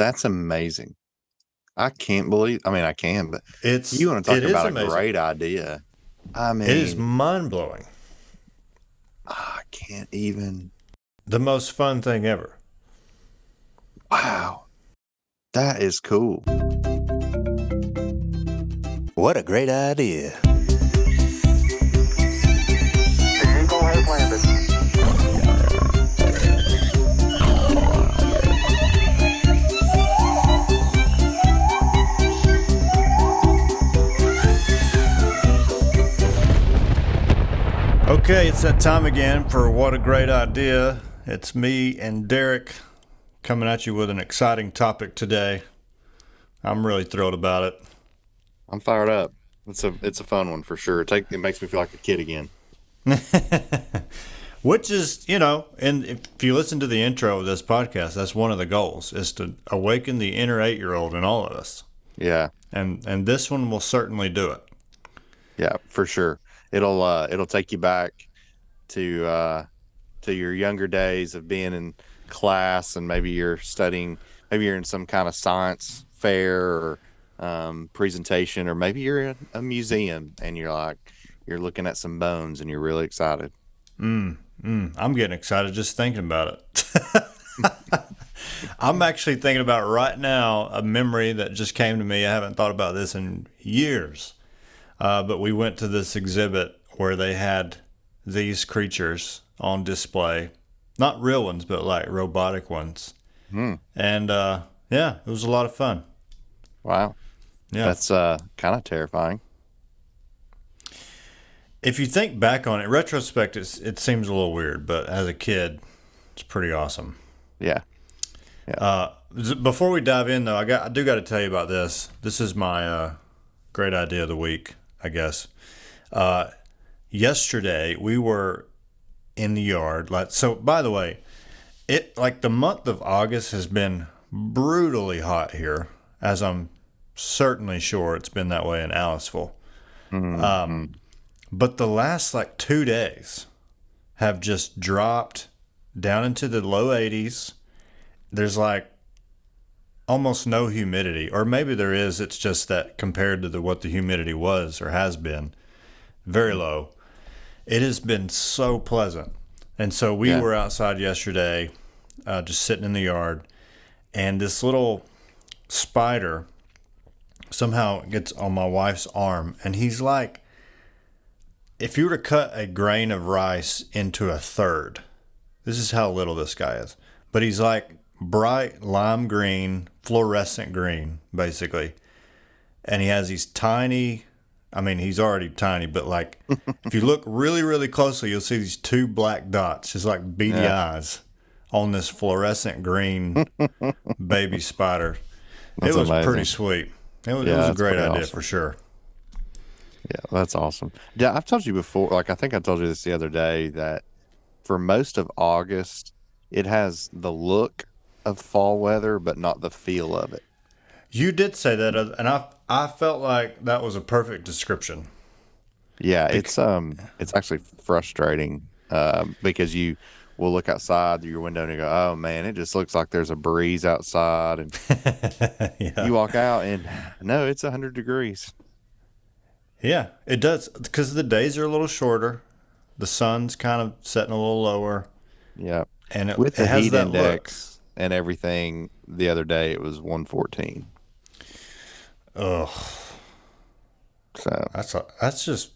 That's amazing. I can't believe, I mean, I can, but it's, you want to talk about a great idea. I mean, it is mind blowing. I can't even. The most fun thing ever. Wow. That is cool. What a great idea. The Eagle has landed. Okay, it's that time again for What a Great Idea. It's me and Derrick coming at you with an exciting topic today. I'm really thrilled about it. I'm fired up. It's a fun one for sure. It makes me feel like a kid again. Which is, you know, and if you listen to the intro of this podcast, that's one of the goals, is to awaken the inner 8-year-old in all of us. Yeah. And this one will certainly do it. Yeah, for sure. It'll take you back to your younger days of being in class, and maybe you're studying, maybe you're in some kind of science fair or presentation, or maybe you're in a museum and you're looking at some bones and you're really excited. I'm getting excited just thinking about it. I'm actually thinking about right now a memory that just came to me. I haven't thought about this in years. But we went to this exhibit where they had these creatures on display. Not real ones, but like robotic ones. And yeah, it was a lot of fun. Wow. Yeah. That's kind of terrifying. If you think back on it, in retrospect, it seems a little weird, but as a kid, it's pretty awesome. Yeah. Yeah. Before we dive in, though, I do got to tell you about this. This is my great idea of the week, I guess. Yesterday we were in the yard. So by the way, the month of August has been brutally hot here, as I'm certainly sure it's been that way in Aliceville. Mm-hmm. But the last 2 days have just dropped down into the low 80s. There's almost no humidity, or maybe there is. It's just that compared to what the humidity was or has been, very low. It has been so pleasant. And so we were outside yesterday, just sitting in the yard, and this little spider somehow gets on my wife's arm, and he's like, if you were to cut a grain of rice into a third, this is how little this guy is, but he's bright lime green, fluorescent green, basically. And he has these tiny, he's already tiny, but if you look really, really closely, you'll see these two black dots, just like beady eyes on this fluorescent green baby spider. That's amazing. Pretty sweet. It was a great idea for sure. Yeah, that's awesome. Yeah, I've told you before, I think I told you this the other day, that for most of August, it has the look of fall weather, but not the feel of it. You did say that, and I felt like that was a perfect description. Yeah, it's actually frustrating because you will look outside through your window and you go, "Oh man, it just looks like there's a breeze outside," and you walk out and no, it's 100 degrees. Yeah, it does, because the days are a little shorter, the sun's kind of setting a little lower. Yeah, and it has heat that index. Look. And everything the other day, it was 114. Oh, so that's just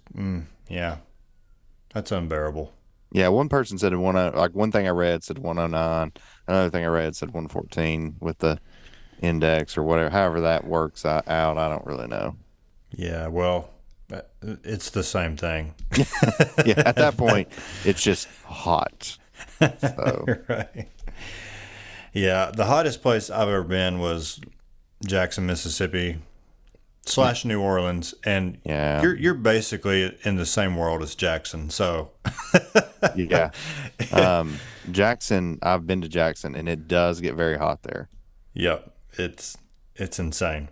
that's unbearable. Yeah, one person said one thing I read said 109, another thing I read said 114 with the index or whatever. However that works out, I don't really know. Yeah, well, it's the same thing. Yeah, at that point, it's just hot. So. Right. Yeah, the hottest place I've ever been was Jackson, Mississippi / New Orleans, and you're basically in the same world as Jackson. So yeah, Jackson. I've been to Jackson, and it does get very hot there. Yep, it's insane.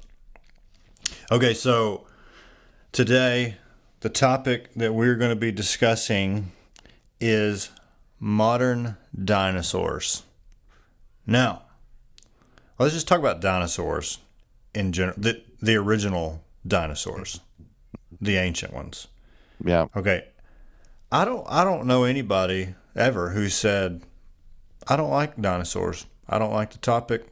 Okay, so today the topic that we're going to be discussing is modern dinosaurs. Now, Let's just talk about dinosaurs in general, the original dinosaurs, the ancient ones. Yeah. Okay. I don't know anybody ever who said, I don't like dinosaurs. I don't like the topic.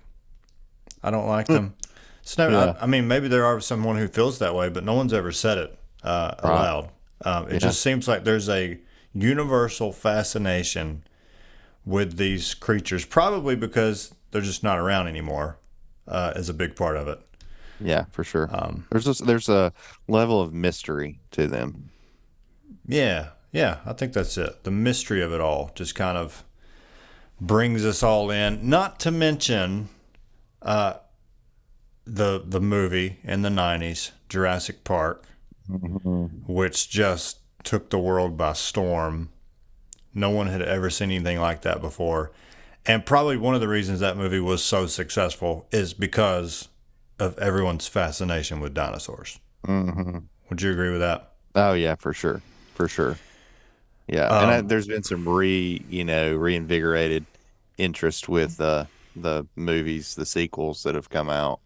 I don't like them. So no, yeah. I mean, maybe there are someone who feels that way, but no one's ever said it aloud. It just seems like there's a universal fascination with these creatures, probably because they're just not around anymore, is a big part of it. Yeah, for sure. There's a level of mystery to them. Yeah, I think that's it. The mystery of it all just kind of brings us all in. Not to mention the movie in the 90s, Jurassic Park, which just took the world by storm. No one had ever seen anything like that before. And probably one of the reasons that movie was so successful is because of everyone's fascination with dinosaurs. Mm-hmm. Would you agree with that? Oh, yeah, for sure. For sure. Yeah. And there's been some reinvigorated interest with the movies, the sequels that have come out,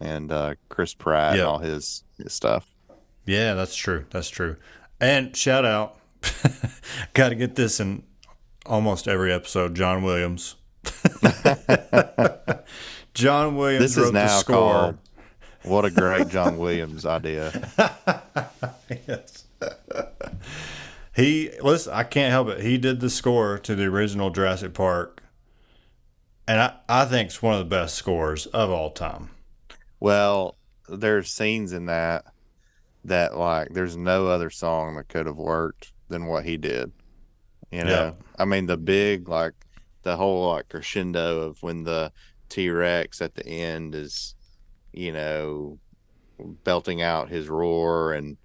and Chris Pratt and all his stuff. Yeah, that's true. That's true. And shout out, got to get this in almost every episode, John Williams. John Williams this wrote is now the score. Called, what a great John Williams idea. Yes. Listen, I can't help it. He did the score to the original Jurassic Park, and I think it's one of the best scores of all time. Well, there's scenes in that like there's no other song that could have worked than what he did, you know. Yeah. I mean, the big, like the whole like crescendo of when the T-Rex at the end is, you know, belting out his roar, and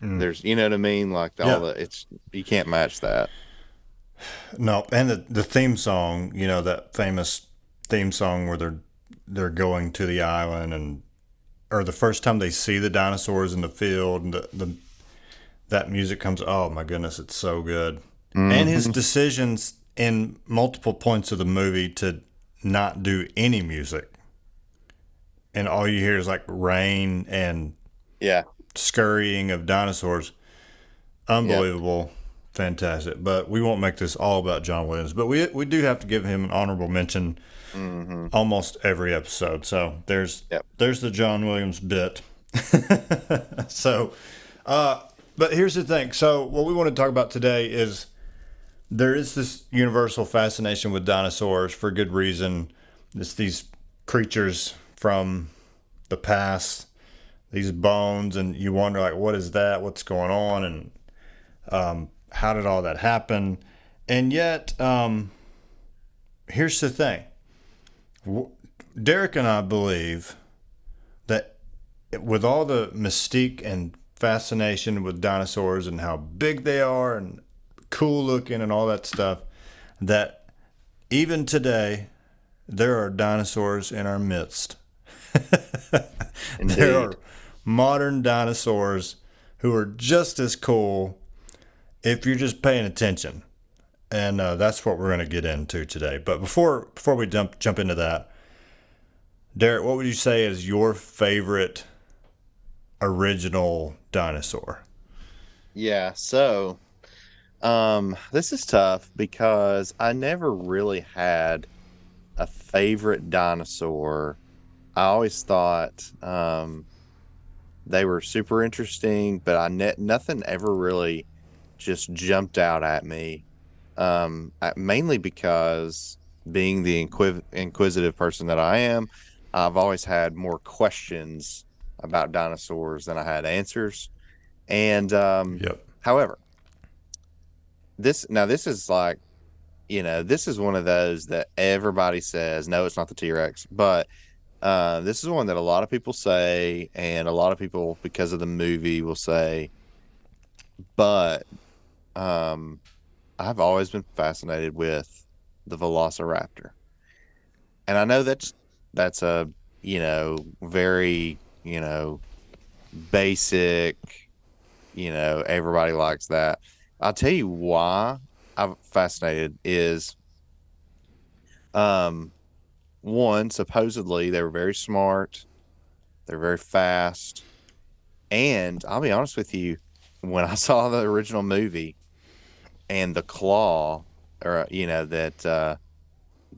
there's, you know what I mean, like all the, it's, you can't match that. No. And the theme song, you know, that famous theme song where they're going to the island, and or the first time they see the dinosaurs in the field, and that music comes, oh my goodness, it's so good. Mm-hmm. And his decisions in multiple points of the movie to not do any music, and all you hear is like rain and scurrying of dinosaurs. Unbelievable. Fantastic. But we won't make this all about John Williams, but we do have to give him an honorable mention almost every episode. So there's the John Williams bit. So, but here's the thing. So what we want to talk about today is there is this universal fascination with dinosaurs for good reason. It's these creatures from the past, these bones, and you wonder, like, what is that? What's going on? And how did all that happen? And yet, here's the thing. Derrick and I believe that with all the mystique and fascination with dinosaurs and how big they are and cool looking and all that stuff, that even today there are dinosaurs in our midst. There are modern dinosaurs who are just as cool if you're just paying attention. And that's what we're going to get into today. But before we jump into that, Derrick, what would you say is your favorite original dinosaur? Yeah, so this is tough because I never really had a favorite dinosaur. I always thought they were super interesting, but nothing ever really just jumped out at me. Mainly because, being the inquisitive person that I am, I've always had more questions about dinosaurs than I had answers. And however, this is like, you know, this is one of those that everybody says, no, it's not the T-Rex, but this is one that a lot of people say, and a lot of people, because of the movie, will say, but I've always been fascinated with the Velociraptor. And I know that's a, you know, very, you know, basic, you know, everybody likes that. I'll tell you why I'm fascinated is one, supposedly they were very smart, they're very fast, and I'll be honest with you, when I saw the original movie and the claw, or you know, that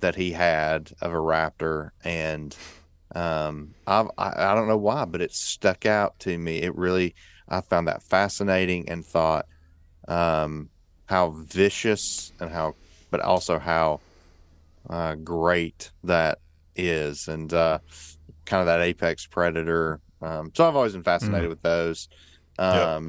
that he had of a raptor, and I don't know why, but it stuck out to me. It really, I found that fascinating, and thought how vicious and how, but also how great that is, and kind of that apex predator. So I've always been fascinated with those. Yep.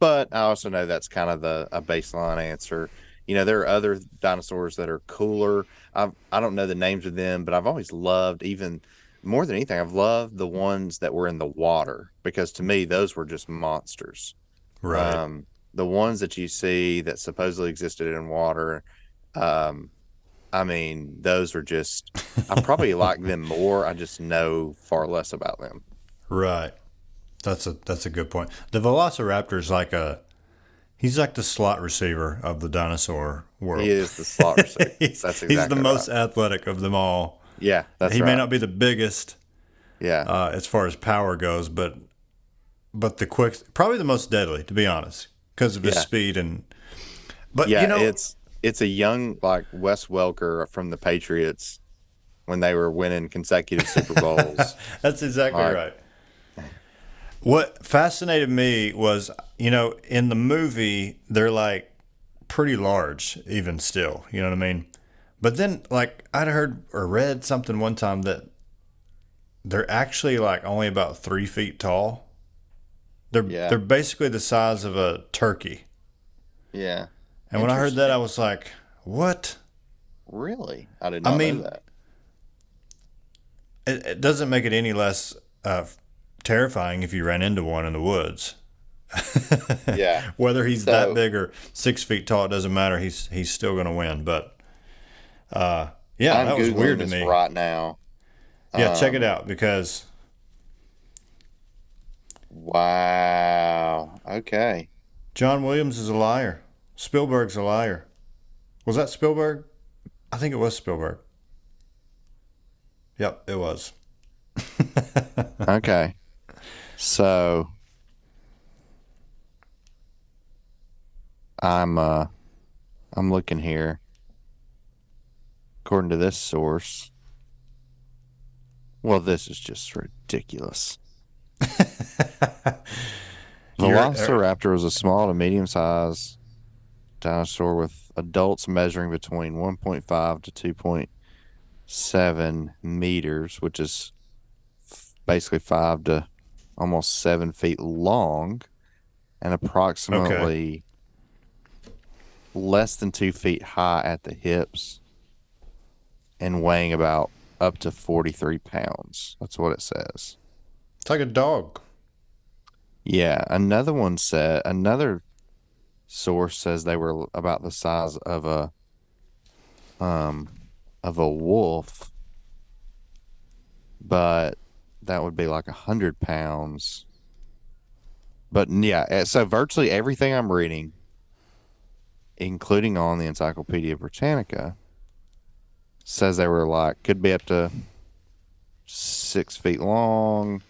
But I also know that's kind of a baseline answer. You know, there are other dinosaurs that are cooler. I don't know the names of them, but I've always loved, even more than anything, I've loved the ones that were in the water, because to me, those were just monsters. Right. The ones that you see that supposedly existed in water, I mean, those are just, I probably like them more. I just know far less about them. Right. That's a good point. The Velociraptor is like he's like the slot receiver of the dinosaur world. He is the slot receiver. He's the most athletic of them all. Yeah, that's right. He may not be the biggest, as far as power goes, but the quick, probably the most deadly, to be honest, because of his speed it's a young, like Wes Welker from the Patriots when they were winning consecutive Super Bowls. That's exactly right. What fascinated me was, you know, in the movie, they're like pretty large, even still, you know what I mean? But then, like, I'd heard or read something one time that they're actually like only about 3 feet tall. They're basically the size of a turkey. Yeah. And when I heard that, I was like, what? Really? I did not know that. It doesn't make it any less terrifying if you ran into one in the woods. Yeah. Whether he's that big or 6 feet tall, it doesn't matter. He's still going to win. But that was weird to me right now. Yeah, check it out, because wow. Okay. John Williams is a liar. Spielberg's a liar. Was that Spielberg? I think it was Spielberg. Yep, it was. Okay. So I'm looking here. According to this source. Well, this is just ridiculous. Velociraptor was a small to medium size dinosaur with adults measuring between 1.5 to 2.7 meters, which is basically 5 to almost 7 feet long, and approximately less than 2 feet high at the hips, and weighing about up to 43 pounds. That's what it says. It's like a dog. Yeah. Another source says they were about the size of a wolf, but that would be like 100 pounds. But yeah, so virtually everything I'm reading, including on the Encyclopedia Britannica, says they were like, could be up to 6 feet long,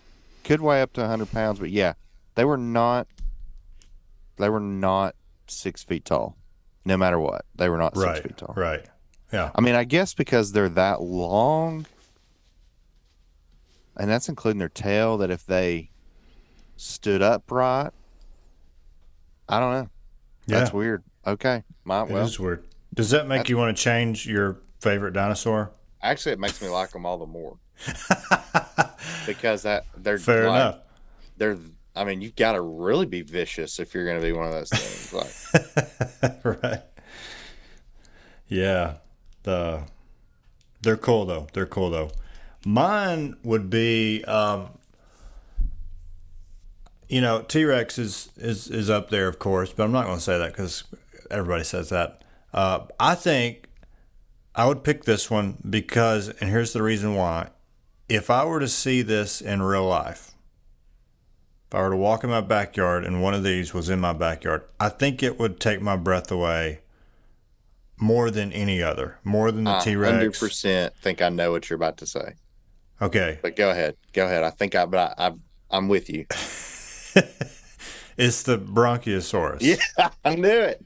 could weigh up to 100 pounds, but yeah, they were not 6 feet tall, no matter what. They were not 6 feet tall. Right. Yeah. I mean, I guess because they're that long, and that's including their tail, that if they stood upright, I don't know. Yeah. That's weird. Okay. It is weird. Does that make you want to change your favorite dinosaur? Actually, it makes me like them all the more. Because they're fair enough. I mean, you've got to really be vicious if you're going to be one of those things. Like. Right. Yeah. They're cool, though. Mine would be, you know, T-Rex is up there, of course, but I'm not going to say that because everybody says that. I think I would pick this one because, and here's the reason why, if I were to see this in real life, if I were to walk in my backyard and one of these was in my backyard, I think it would take my breath away more than any other, more than the T-Rex. 100% think I know what you're about to say. Okay, but go ahead. I'm with you. It's the Brachiosaurus. Yeah, I knew it.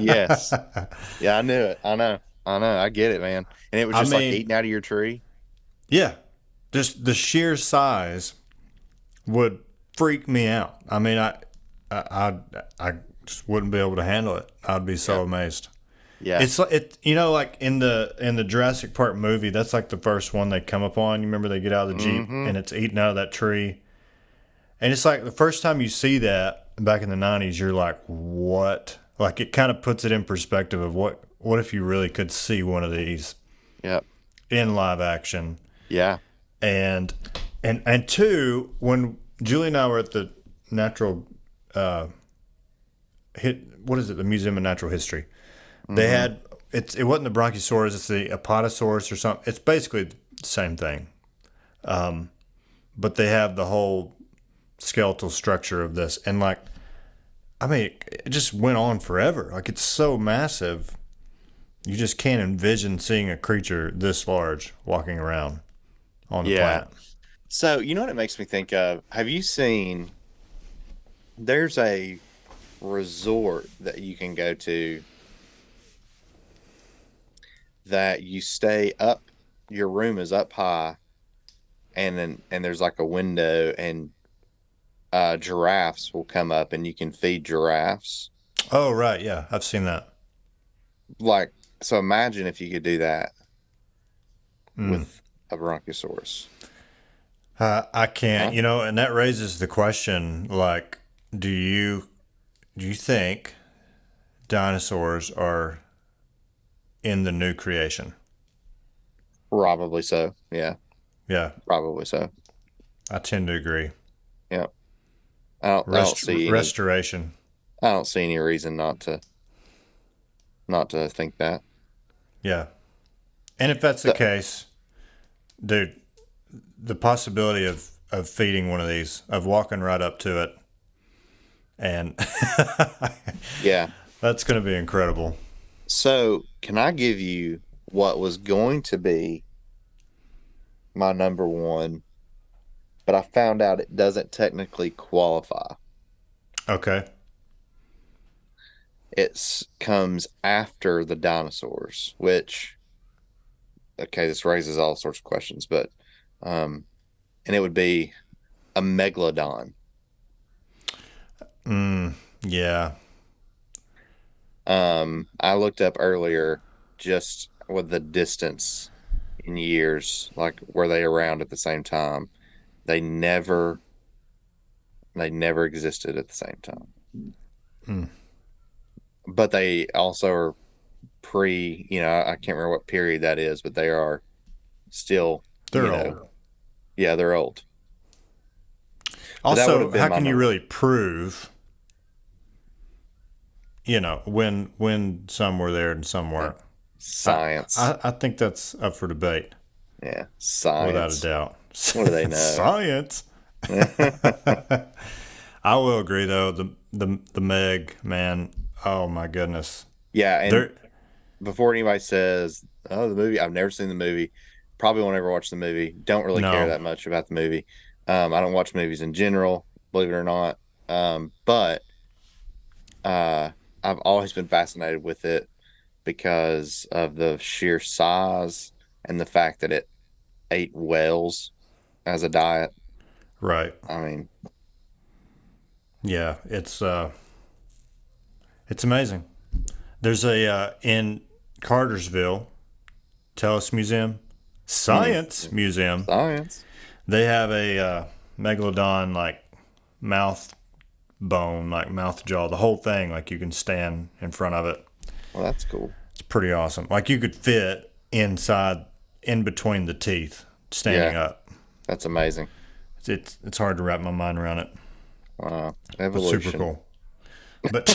Yes. Yeah, I knew it. I know. I get it, man. And it was just like eating out of your tree. Yeah. Just the sheer size would freak me out. I mean, I just wouldn't be able to handle it. I'd be so amazed. Yeah. It's like, like in the Jurassic Park movie, that's like the first one they come upon. You remember they get out of the Jeep and it's eating out of that tree. And it's like the first time you see that back in the 90s, you're like, what? Like it kind of puts it in perspective of what if you really could see one of these in live action. Yeah. And two, when Julie and I were at the natural, the Museum of Natural History. They had, it wasn't the Brachiosaurus, it's the Apatosaurus or something. It's basically the same thing. But they have the whole skeletal structure of this. And like, I mean, it just went on forever. Like it's so massive. You just can't envision seeing a creature this large walking around on the planet. So, you know what it makes me think of? Have you seen, there's a resort that you can go to that you stay up, your room is up high, and there's like a window, and giraffes will come up and you can feed giraffes. Oh, right. Yeah. I've seen that. Like, so imagine if you could do that with a Brachiosaurus. I can't, you know, and that raises the question, like, do you think dinosaurs are in the new creation? Probably so. Yeah. Probably so. I tend to agree. Yeah. I don't see restoration. I don't see any reason not to think that. Yeah. And if that's the case, dude, the possibility of feeding one of these, of walking right up to it, and that's going to be incredible. So, can I give you what was going to be my number one, but I found out it doesn't technically qualify. Okay. It comes after the dinosaurs, which, okay, this raises all sorts of questions, but, and it would be a Megalodon. Yeah. I looked up earlier just with the distance in years, like were they around at the same time? They never existed at the same time. But they also are I can't remember what period that is, but they are still, they're old. Yeah, they're old. Also, how can you really prove, you know, when some were there and some weren't? Science. I think that's up for debate. Yeah, science. Without a doubt. What do they know? Science. I will agree, though. The Meg, man, oh, my goodness. Yeah, and before anybody says, oh, the movie, I've never seen the movie. Probably won't ever watch the movie. Don't really care that much about the movie. I don't watch movies in general, believe it or not. But I've always been fascinated with it because of the sheer size and the fact that it ate whales as a diet. Right. I mean, yeah, it's amazing. There's a, in Cartersville, Telus Museum, Science Museum. They have a Megalodon, like, mouth bone, like mouth jaw, the whole thing. Like you can stand in front of it. Well, that's cool. It's pretty awesome. Like you could fit inside, in between the teeth, standing up. That's amazing. It's hard to wrap my mind around it. Wow, evolution. It's super cool. But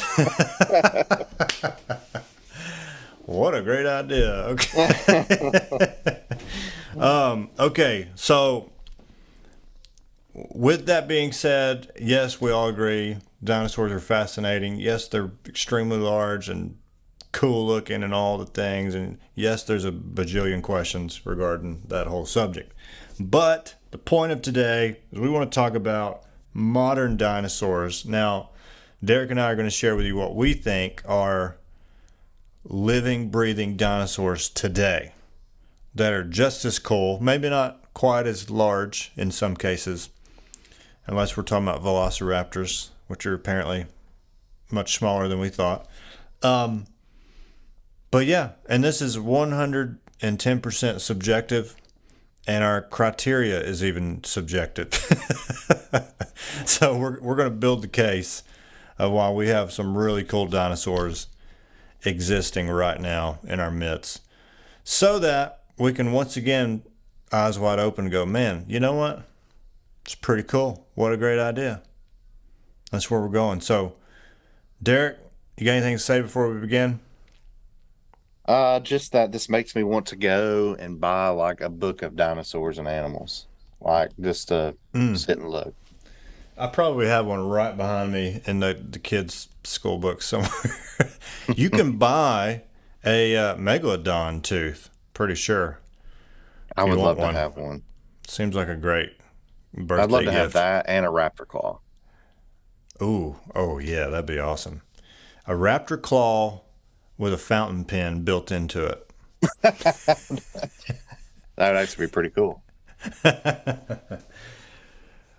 what a great idea. Okay. Okay. So, with that being said, yes, we all agree dinosaurs are fascinating. Yes, they're extremely large and cool looking and all the things. And yes, there's a bajillion questions regarding that whole subject. But the point of today is we want to talk about modern dinosaurs. Now, Derrick and I are going to share with you what we think are living, breathing dinosaurs today that are just as cool, maybe not quite as large in some cases, unless we're talking about velociraptors, which are apparently much smaller than we thought. But yeah, and this is 110% subjective, and our criteria is even subjective. So we're going to build the case of why we have some really cool dinosaurs existing right now in our midst, so that we can once again, eyes wide open, go, man, you know what? It's pretty cool. What a great idea. That's where we're going. So, Derrick, you got anything to say before we begin? Just that this makes me want to go and buy like a book of dinosaurs and animals, like just to sit and look. I probably have one right behind me in the kids' school book somewhere. You can buy a Megalodon tooth, pretty sure. I would love to have one. Seems like a great birthday gift. I'd love to have that and a raptor claw. Ooh, oh yeah, that'd be awesome. A raptor claw with a fountain pen built into it. That would actually be pretty cool.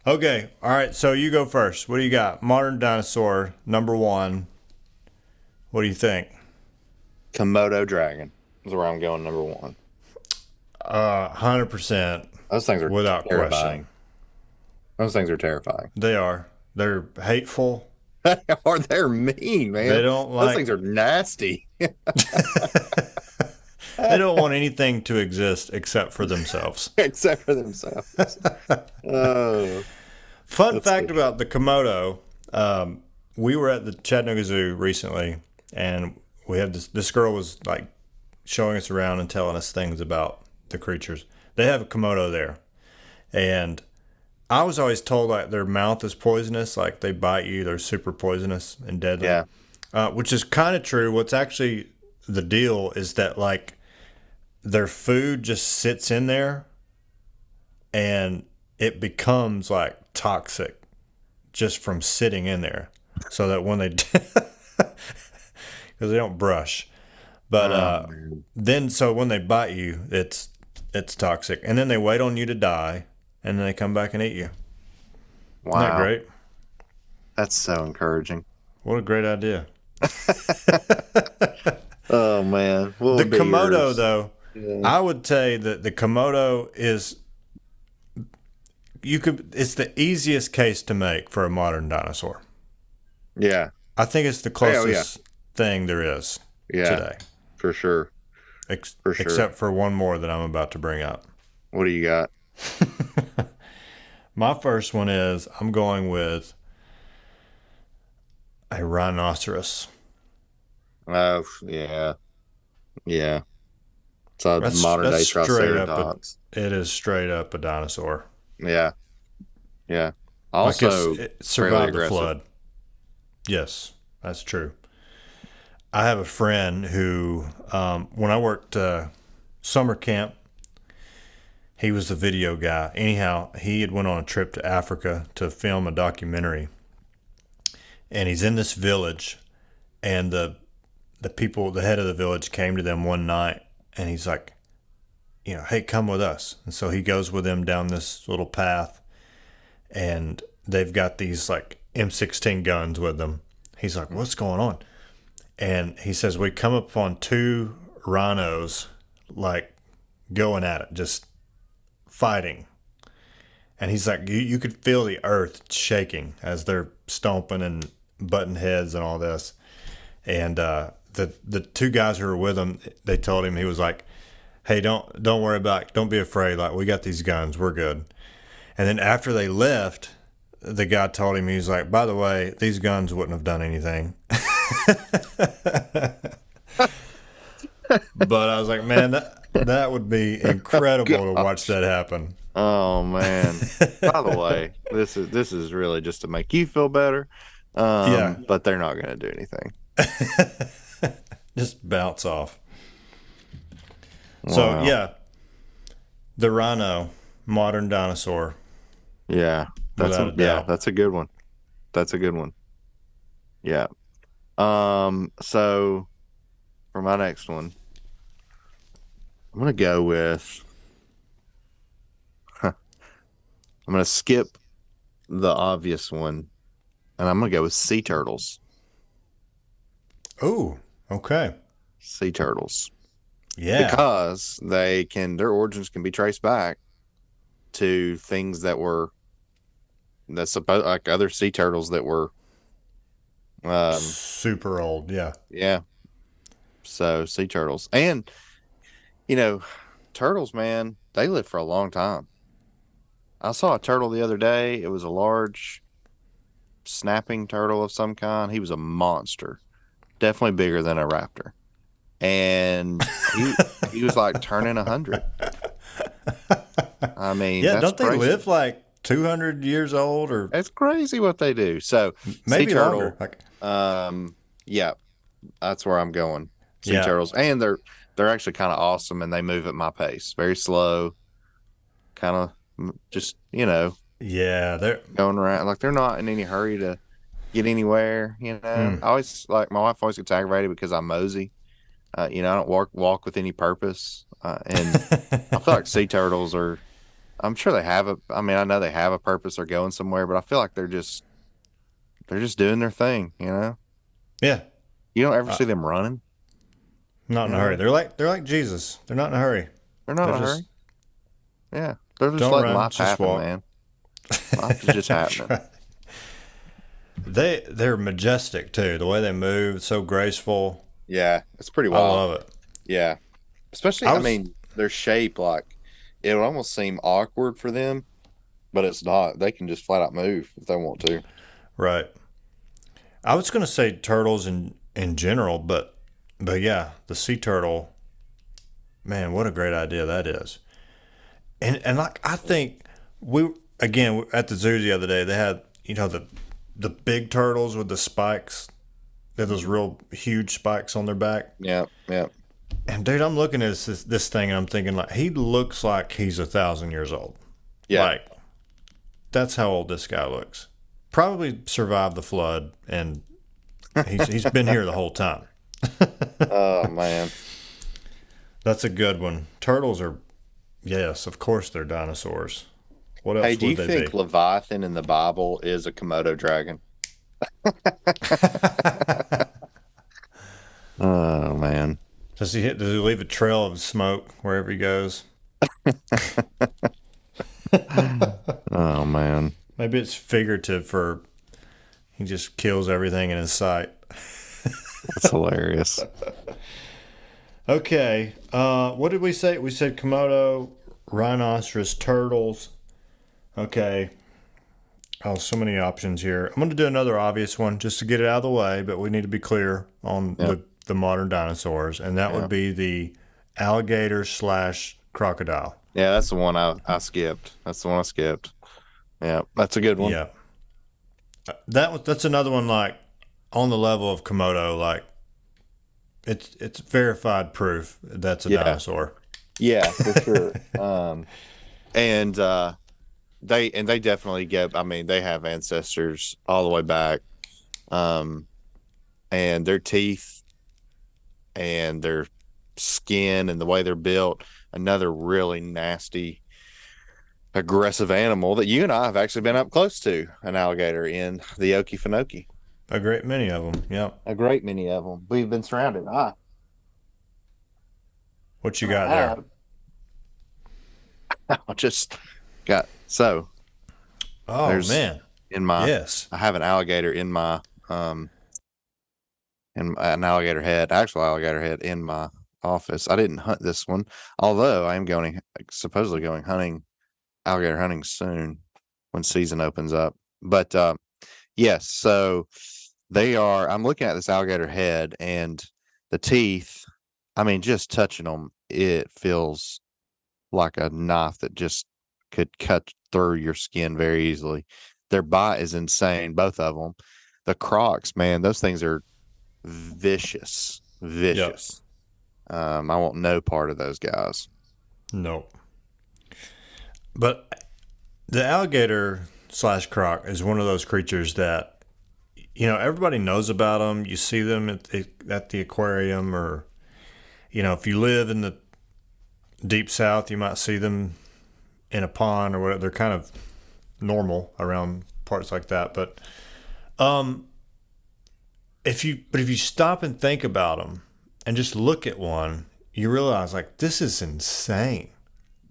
Okay, all right, so you go first. What do you got? Modern dinosaur, number one. What do you think? Komodo dragon is where I'm going, number one. 100%. Those things are without question. Those things are terrifying. They are. They're hateful. They are. They're mean, man. They don't like... Those things are nasty. They don't want anything to exist except for themselves. Except for themselves. Oh. Fun fact about the Komodo. We were at the Chattanooga Zoo recently, and we had this girl was like showing us around and telling us things about the creatures. They have a Komodo there. And I was always told like their mouth is poisonous, like they bite you, they're super poisonous and deadly. Yeah. Which is kind of true. What's actually the deal is that like their food just sits in there and it becomes like toxic just from sitting in there, so that when they because they don't brush, but then so when they bite you, it's toxic, and then they wait on you to die, and then they come back and eat you. Wow. Isn't that great? That's so encouraging. What a great idea. Oh man. What the Komodo yours? Though, yeah. I would say that the Komodo is it's the easiest case to make for a modern dinosaur. Yeah. I think it's the closest thing there is today. For sure. Except for one more that I'm about to bring up. What do you got? My first one is I'm going with a rhinoceros. Oh yeah, yeah. So that's modern day Triceratops. It is straight up a dinosaur. Yeah, yeah. Also, like it survived the flood. Yes, that's true. I have a friend who, when I worked summer camp, he was the video guy. Anyhow, he had went on a trip to Africa to film a documentary, and he's in this village, and the people, the head of the village came to them one night, and he's like, you know, hey, come with us. And so he goes with them down this little path, and they've got these like M16 guns with them. He's like, what's going on? And he says, we come upon two rhinos, like going at it, just fighting. And he's like, you could feel the earth shaking as they're stomping and butting heads and all this. And, the two guys who were with him, they told him, he was like, hey, don't worry about it. Don't be afraid. Like, we got these guns. We're good. And then after they left, the guy told him, he was like, by the way, these guns wouldn't have done anything. But I was like, man, that would be incredible to watch that happen. Oh man. By the way, this is really just to make you feel better. But they're not going to do anything. just bounce off. Wow. So, yeah, the rhino, modern dinosaur. Yeah, that's a good one. That's a good one. Yeah. So for my next one, I'm going to go with, I'm going to skip the obvious one, and I'm going to go with sea turtles. Oh, okay. Sea turtles. Yeah. Because they can, their origins can be traced back to things that were, that's supposed, like other sea turtles that were super old. Yeah. Yeah. So sea turtles. And, you know, turtles, man, they live for a long time. I saw a turtle the other day. It was a large snapping turtle of some kind. He was a monster, definitely bigger than a raptor. And he was like turning 100. I mean, yeah, that's don't they crazy. Live like 200 years old? Or it's crazy what they do. So maybe sea turtle. Like... yeah, that's where I'm going. Sea turtles, and they're actually kind of awesome, and they move at my pace, very slow, kind of. Just, you know, yeah, they're going around like they're not in any hurry to get anywhere, you know. I always, like, my wife always gets aggravated because I'm mosey. You know, I don't walk with any purpose, and I feel like sea turtles are, I'm sure they have a, I mean, I know they have a purpose, they're going somewhere, but I feel like they're just doing their thing, you know. Yeah, you don't ever see them running, not in a hurry. They're like Jesus. They're not in a hurry. They're not in a hurry. Yeah. They're just letting life happen, man. Life is just happening. They're majestic, too. The way they move, it's so graceful. Yeah, it's pretty wild. I love it. Yeah. Especially, I mean, their shape, like, it would almost seem awkward for them, but it's not. They can just flat out move if they want to. Right. I was going to say turtles in general, but yeah, the sea turtle, man, what a great idea that is. And like, I think we at the zoo the other day, they had, you know, the big turtles with the spikes. They had those real huge spikes on their back. Yeah, yeah. And dude, I'm looking at this thing and I'm thinking, like, he looks like he's 1,000 years old. Yeah. Like, that's how old this guy looks. Probably survived the flood, and he's been here the whole time. Oh man, that's a good one. Turtles are. Yes, of course they're dinosaurs. What else would they be? Hey, do you think Leviathan in the Bible is a Komodo dragon? Oh, man. Does he leave a trail of smoke wherever he goes? Oh, man. Maybe it's figurative for he just kills everything in his sight. That's hilarious. Okay, what did we say? We said Komodo, rhinoceros, turtles. Okay. Oh, so many options here. I'm going to do another obvious one just to get it out of the way, but we need to be clear on the modern dinosaurs, and that would be the alligator/crocodile. Yeah, that's the one I skipped. That's the one I skipped. Yeah, that's a good one. Yeah. That's another one, like, on the level of Komodo, like, it's verified proof that's a dinosaur. Yeah, for sure. And they definitely get, I mean, they have ancestors all the way back. And their teeth and their skin and the way they're built, another really nasty, aggressive animal that you and I have actually been up close to, an alligator in the Okefenokee. A great many of them, yeah. A great many of them. We've been surrounded. What you got there? I just got so. Oh man! I have an alligator in my and an alligator head, actual alligator head in my office. I didn't hunt this one, although I am supposedly going hunting, alligator hunting soon when season opens up. But yes, so. They are, I'm looking at this alligator head and the teeth. I mean, just touching them, it feels like a knife that just could cut through your skin very easily. Their bite is insane, both of them. The crocs, man, those things are vicious. Vicious. Yep. I want no part of those guys. Nope. But the alligator slash croc is one of those creatures that, you know, everybody knows about them. You see them at the aquarium, or, you know, if you live in the deep south, you might see them in a pond or whatever. They're kind of normal around parts like that. But if you stop and think about them and just look at one, you realize, like, this is insane.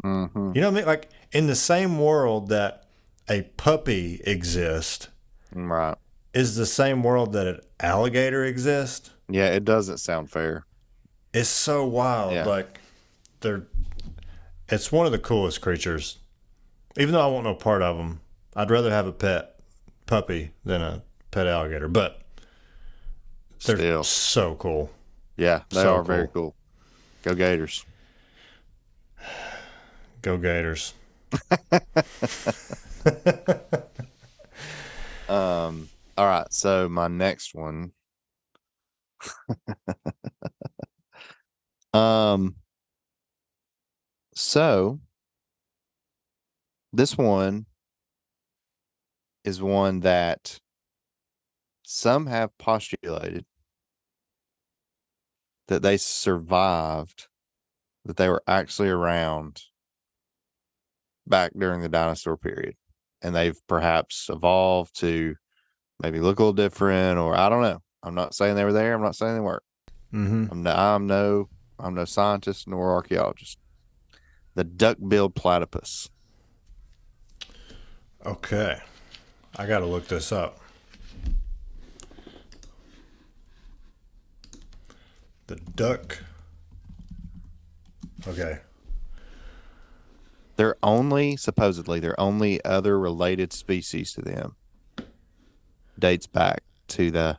Mm-hmm. You know what I mean? Like, in the same world that a puppy exists, right, is the same world that an alligator exists. Yeah, it doesn't sound fair. It's so wild. Yeah. Like, it's one of the coolest creatures. Even though I want no part of them, I'd rather have a pet puppy than a pet alligator. But they're still so cool. Yeah, they are very cool. Go Gators. Go Gators. All right, so my next one. So this one is one that some have postulated that they survived, that they were actually around back during the dinosaur period, and they've perhaps evolved to maybe look a little different, or I don't know. I'm not saying they were there. I'm not saying they weren't. Mm-hmm. I'm no scientist nor archaeologist. The duck-billed platypus. Okay. I got to look this up. The duck. Okay. They're only, supposedly, their only other related species to them dates back to the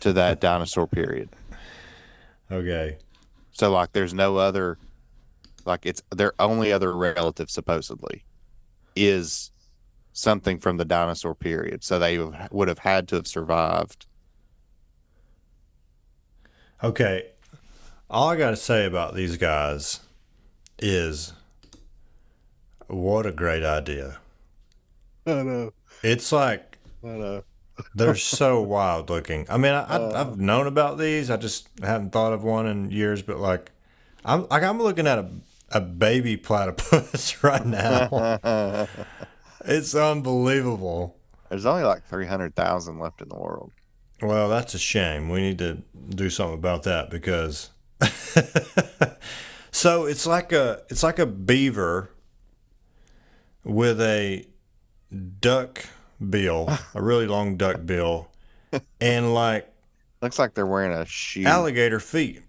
to that dinosaur period. Okay. So, like, there's no other, like, it's their only other relative, supposedly, is something from the dinosaur period. So they would have had to have survived. Okay. All I got to say about these guys is, what a great idea. I know. It's like, I know. They're so wild looking. I mean, I've known about these. I just hadn't thought of one in years. But, like, I'm looking at a baby platypus right now. It's unbelievable. There's only like 300,000 left in the world. Well, that's a shame. We need to do something about that, because so it's like a beaver with a duck bill, a really long duck bill, and, like, looks like they're wearing a shoe. Alligator feet.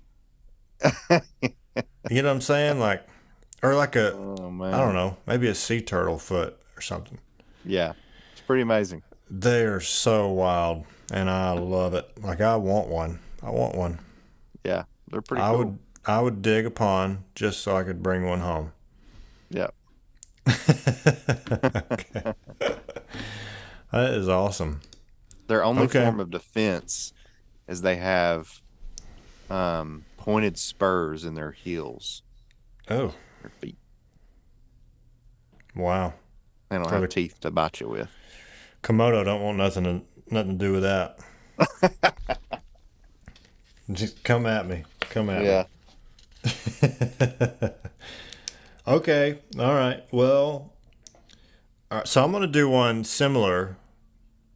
You know what I'm saying? Like, or like a, I don't know, maybe a sea turtle foot or something. Yeah, it's pretty amazing. They are so wild, and I love it. Like, I want one. Yeah, they're pretty cool. I would dig a pond just so I could bring one home. Yeah. Okay. That is awesome. Their only form of defense is they have pointed spurs in their heels. Oh. Their feet. Wow. They don't have teeth to bite you with. Komodo don't want nothing to do with that. Just come at me. Yeah. Okay. All right. Well, all right, so I'm going to do one similar,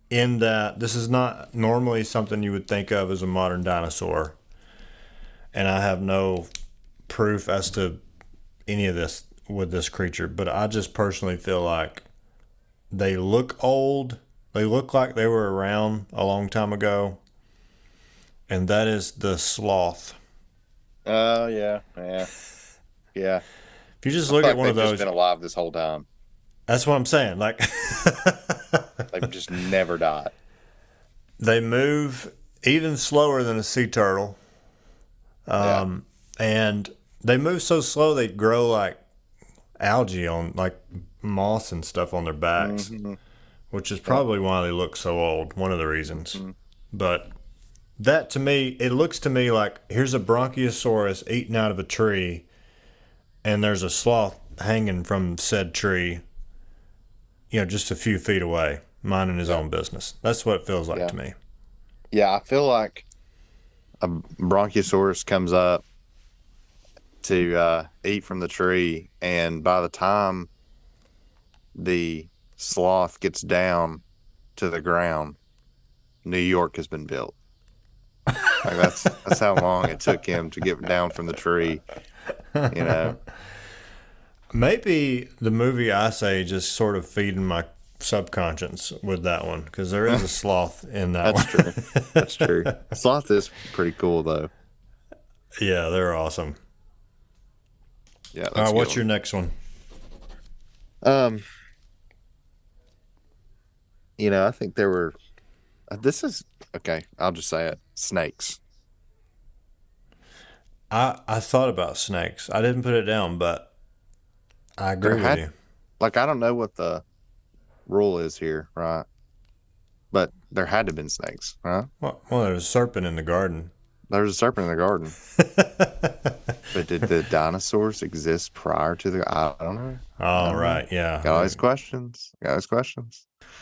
in that this is not normally something you would think of as a modern dinosaur, and I have no proof as to any of this with this creature, but I just personally feel like they look old. They look like they were around a long time ago, and that is the sloth. Oh, yeah. If you just look at one of those, they've just been alive this whole time. That's what I'm saying. Like, they've just never died. They move even slower than a sea turtle. And they move so slow they grow like algae on, like moss and stuff on their backs, mm-hmm. which is probably why they look so old, one of the reasons. Mm-hmm. But that to me, it looks to me like here's a Brachiosaurus eaten out of a tree, and there's a sloth hanging from said tree, you know, just a few feet away, minding his own business. That's what it feels like to me. Yeah, I feel like a Brachiosaurus comes up to eat from the tree, and by the time the sloth gets down to the ground, New York has been built. Like that's how long it took him to get down from the tree, you know. Maybe the movie Ice Age is sort of feeding my subconscious with that one, because there is a sloth in that. That's true. Sloth is pretty cool, though. Yeah, they're awesome. Yeah. All right, what's your next one? You know, I think there were. This is okay. I'll just say it. Snakes. I thought about snakes. I didn't put it down, but I agree with you. Like, I don't know what the rule is here, right? But there had to have been snakes, right? Well, there was a serpent in the garden. But did the dinosaurs exist prior to the? I don't know. Yeah. Got all these questions.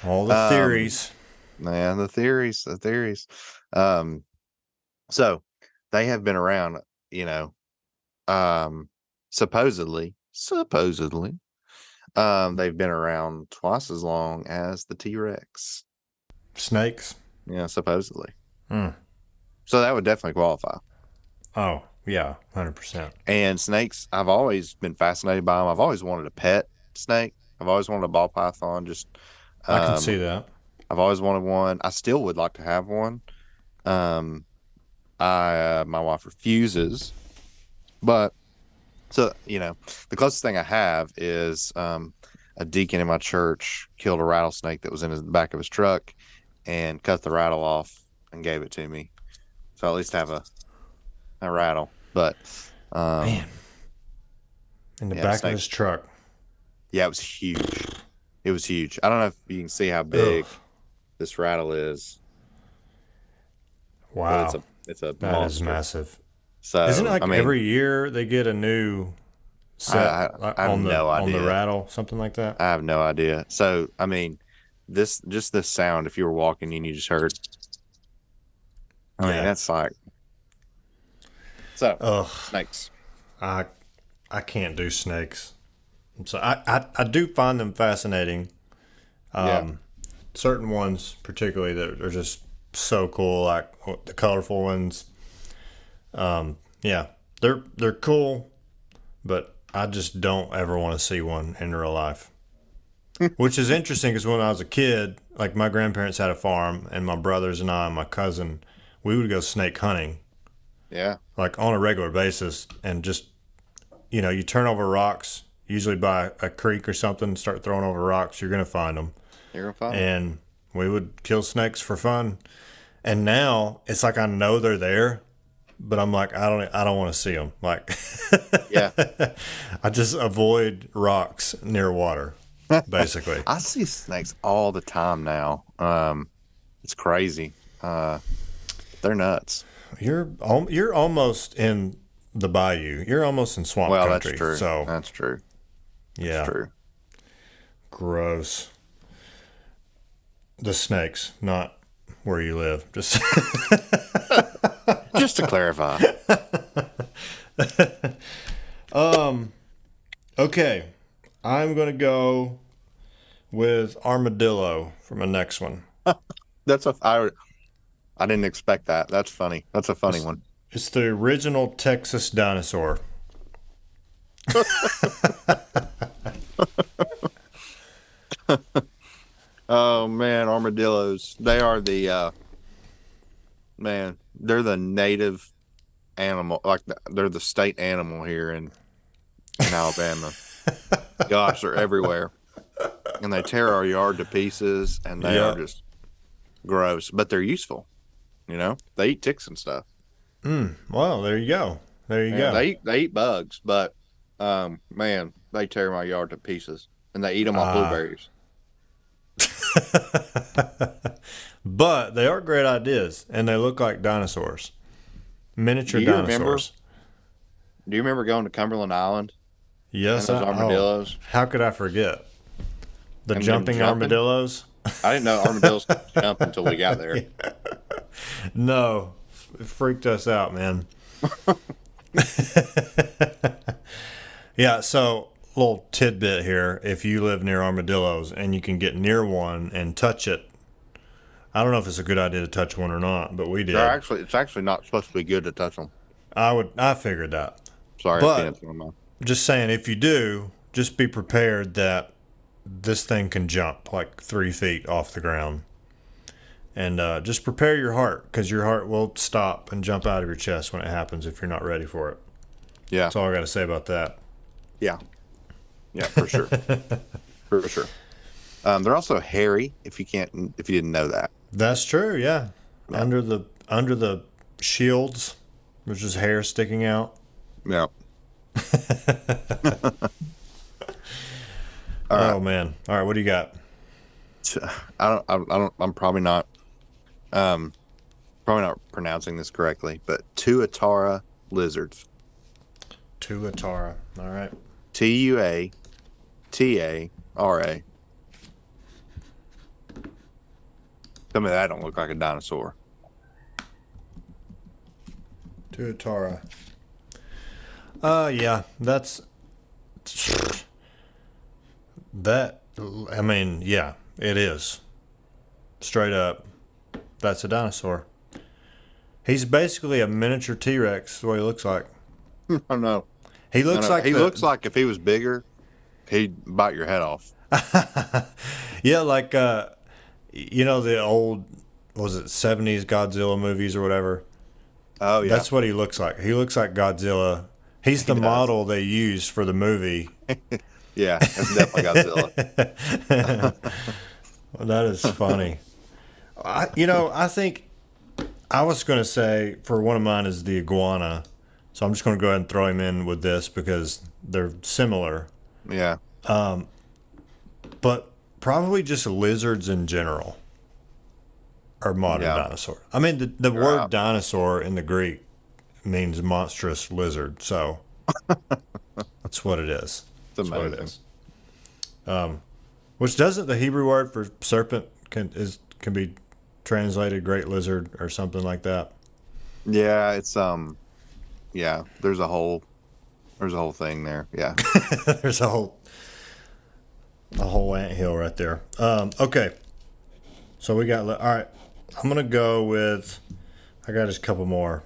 All the theories. Man, the theories. So they have been around, you know, supposedly, they've been around twice as long as the T-Rex. Snakes? Yeah, supposedly. Mm. So that would definitely qualify. Oh, yeah, 100%. And snakes, I've always been fascinated by them. I've always wanted a pet snake. I've always wanted a ball python. Just I can see that. I've always wanted one. I still would like to have one. My wife refuses, but so, you know, the closest thing I have is a deacon in my church killed a rattlesnake that was in the back of his truck and cut the rattle off and gave it to me. So I at least have a rattle, but man, in the back of his truck. Yeah, it was huge. I don't know if you can see how big. Ugh. This rattle is. Wow, it's a that monster. Is massive. So isn't it like every year they get a new set on the rattle, something like that? I have no idea. So I mean, this sound, if you were walking and you just heard, I mean that's like. So snakes. I can't do snakes. So I do find them fascinating. Certain ones particularly that are just so cool, like the colorful ones. They're cool, but I just don't ever want to see one in real life. Which is interesting because when I was a kid, like my grandparents had a farm, and my brothers and I and my cousin, we would go snake hunting. Yeah. Like on a regular basis, and just, you know, you turn over rocks, usually by a creek or something, start throwing over rocks, you're going to find them. And we would kill snakes for fun. And now it's like I know they're there, but I'm like, I don't want to see them. Like, yeah, I just avoid rocks near water, basically. I see snakes all the time now. It's crazy. They're nuts. You're almost in the bayou. You're almost in swamp country. That's true. So that's true. That's true. Gross. The snakes, not where you live. Just to clarify. Okay, I'm going to go with armadillo for my next one. I didn't expect that. That's funny. That's a funny one. It's the original Texas dinosaur. Oh man, armadillos. They are the they're the native animal, like they're the state animal here in Alabama. Gosh, they're everywhere. And they tear our yard to pieces, and they are just gross, but they're useful. You know? They eat ticks and stuff. Well, there you go. They eat bugs, but they tear my yard to pieces, and they eat all my blueberries. But they are great ideas, and they look like dinosaurs. Miniature dinosaurs. Do you remember going to Cumberland Island? Yes. And those armadillos. Oh, how could I forget? The jumping armadillos. I didn't know armadillos could jump until we got there. Yeah. No. It freaked us out, man. Yeah, so little tidbit here. If you live near armadillos and you can get near one and touch it, I don't know if it's a good idea to touch one or not, but we did. It's actually not supposed to be good to touch them. I figured that. Sorry, but just saying, if you do, just be prepared that this thing can jump like 3 feet off the ground. And just prepare your heart, because your heart will stop and jump out of your chest when it happens if you're not ready for it. Yeah. That's all I got to say about that. Yeah. Yeah, for sure. For sure. They're also hairy, if you didn't know that. That's true, yeah. Yeah. Under the shields, there's just hair sticking out. Yeah. Oh, man. All right, what do you got? I'm probably not pronouncing this correctly, but tuatara lizards. Tuatara. All right. Tuatara. Tell me that don't look like a dinosaur. Tuatara. Yeah, I mean, yeah, it is. Straight up, that's a dinosaur. He's basically a miniature T-Rex, is what he looks like. I know. He looks like... He looks like if he was bigger, he'd bite your head off. Yeah, like, you know, the old, was it 70s Godzilla movies or whatever? Oh, yeah. That's what he looks like. He looks like Godzilla. He's the model they used for the movie. Yeah, that's definitely Godzilla. Well, that is funny. I think I was going to say for one of mine is the iguana. So I'm just going to go ahead and throw him in with this because they're similar. Yeah. But probably just lizards in general are modern dinosaur. I mean, the word dinosaur in the Greek means monstrous lizard. So that's what it is. That's what it is. Which doesn't the Hebrew word for serpent can be translated great lizard or something like that? Yeah, it's there's a whole thing there. Yeah. There's a whole anthill right there. Okay. So we got all right. I'm gonna go with I got just a couple more.